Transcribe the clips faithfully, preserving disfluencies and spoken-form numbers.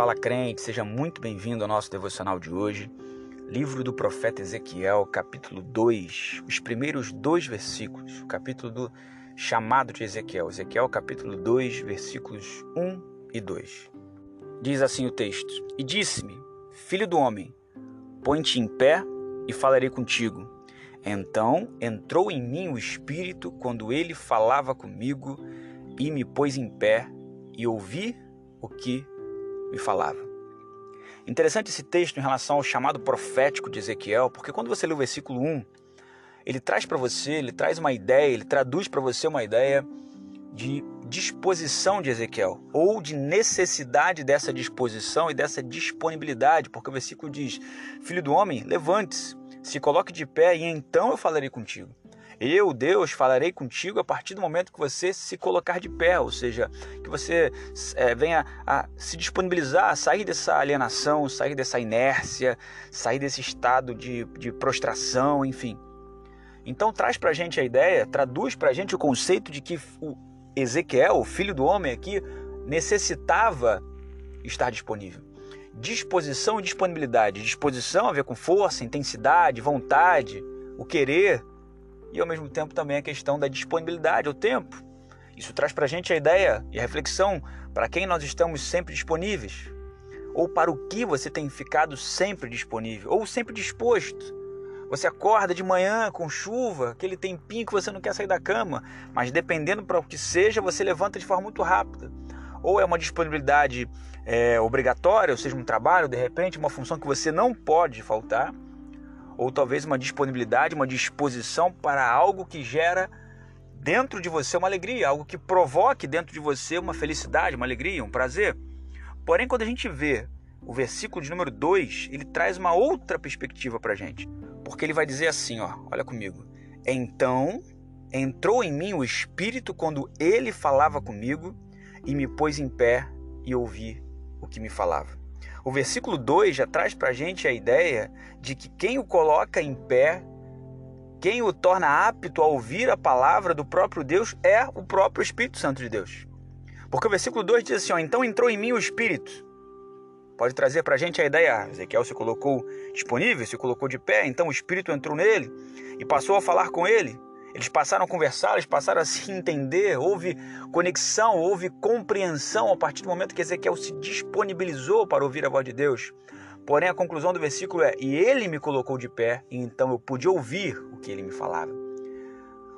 Fala crente, seja muito bem-vindo ao nosso devocional de hoje. Livro do profeta Ezequiel, capítulo dois, os primeiros dois versículos, o capítulo do chamado de Ezequiel. Ezequiel, capítulo dois, versículos um e dois. Diz assim o texto: E disse-me, filho do homem, põe-te em pé e falarei contigo. Então entrou em mim o Espírito quando ele falava comigo e me pôs em pé e ouvi o que me falava. Interessante esse texto em relação ao chamado profético de Ezequiel, porque quando você lê o versículo um, ele traz para você, ele traz uma ideia, ele traduz para você uma ideia de disposição de Ezequiel, ou de necessidade dessa disposição e dessa disponibilidade, porque o versículo diz: Filho do homem, levante-se, se coloque de pé e então eu falarei contigo. Eu, Deus, falarei contigo a partir do momento que você se colocar de pé, ou seja, que você é, venha a se disponibilizar, a sair dessa alienação, sair dessa inércia, sair desse estado de, de prostração, enfim. Então traz pra gente a ideia, traduz pra gente o conceito de que o Ezequiel, o filho do homem aqui, necessitava estar disponível. Disposição e disponibilidade. Disposição a ver com força, intensidade, vontade, o querer. E ao mesmo tempo também a questão da disponibilidade, o tempo. Isso traz para a gente a ideia e a reflexão para quem nós estamos sempre disponíveis, ou para o que você tem ficado sempre disponível, ou sempre disposto. Você acorda de manhã com chuva, aquele tempinho que você não quer sair da cama, mas dependendo para o que seja, você levanta de forma muito rápida. Ou é uma disponibilidade é, obrigatória, ou seja, um trabalho, de repente, uma função que você não pode faltar, ou talvez uma disponibilidade, uma disposição para algo que gera dentro de você uma alegria, algo que provoque dentro de você uma felicidade, uma alegria, um prazer. Porém, quando a gente vê o versículo de número dois, ele traz uma outra perspectiva para a gente, porque ele vai dizer assim, ó, olha comigo. Então entrou em mim o Espírito quando ele falava comigo e me pôs em pé e ouvi o que me falava. O versículo dois já traz para a gente a ideia de que quem o coloca em pé, quem o torna apto a ouvir a palavra do próprio Deus é o próprio Espírito Santo de Deus. Porque o versículo dois diz assim, ó, então entrou em mim o Espírito. Pode trazer para a gente a ideia, Ezequiel se colocou disponível, se colocou de pé, então o Espírito entrou nele e passou a falar com ele. Eles passaram a conversar, eles passaram a se entender, houve conexão, houve compreensão a partir do momento que Ezequiel se disponibilizou para ouvir a voz de Deus. Porém, a conclusão do versículo é, e ele me colocou de pé, e então eu pude ouvir o que ele me falava.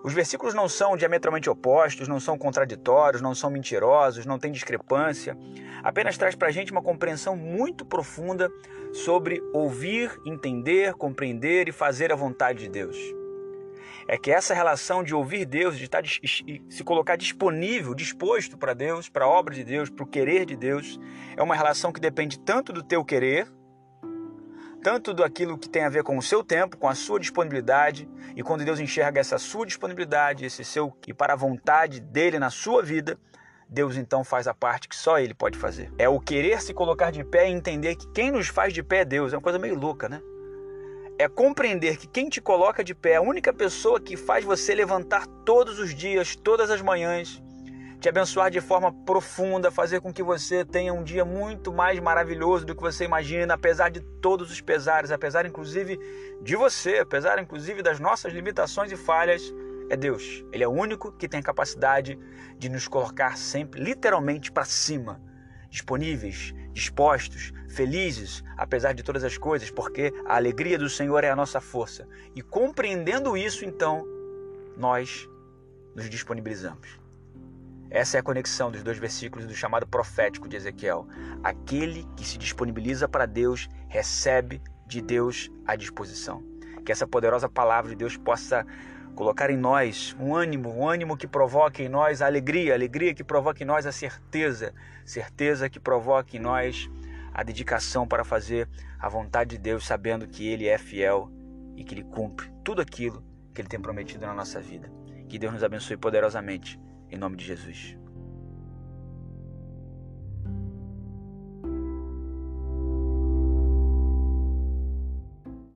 Os versículos não são diametralmente opostos, não são contraditórios, não são mentirosos, não tem discrepância. Apenas traz para a gente uma compreensão muito profunda sobre ouvir, entender, compreender e fazer a vontade de Deus. É que essa relação de ouvir Deus, de estar, se colocar disponível, disposto para Deus, para a obra de Deus, para o querer de Deus, é uma relação que depende tanto do teu querer, tanto daquilo que tem a ver com o seu tempo, com a sua disponibilidade, e quando Deus enxerga essa sua disponibilidade, esse seu e para a vontade dele na sua vida, Deus então faz a parte que só ele pode fazer. É o querer se colocar de pé e entender que quem nos faz de pé é Deus. É uma coisa meio louca, né? É compreender que quem te coloca de pé é a única pessoa que faz você levantar todos os dias, todas as manhãs, te abençoar de forma profunda, fazer com que você tenha um dia muito mais maravilhoso do que você imagina, apesar de todos os pesares, apesar inclusive de você, apesar inclusive das nossas limitações e falhas, é Deus. Ele é o único que tem a capacidade de nos colocar sempre, literalmente, para cima, disponíveis, dispostos, felizes, apesar de todas as coisas, porque a alegria do Senhor é a nossa força. E compreendendo isso, então, nós nos disponibilizamos. Essa é a conexão dos dois versículos do chamado profético de Ezequiel. Aquele que se disponibiliza para Deus recebe de Deus a disposição. Que essa poderosa palavra de Deus possa colocar em nós um ânimo, um ânimo que provoque em nós a alegria, a alegria que provoque em nós a certeza, certeza que provoque em nós a dedicação para fazer a vontade de Deus, sabendo que Ele é fiel e que Ele cumpre tudo aquilo que Ele tem prometido na nossa vida. Que Deus nos abençoe poderosamente, em nome de Jesus.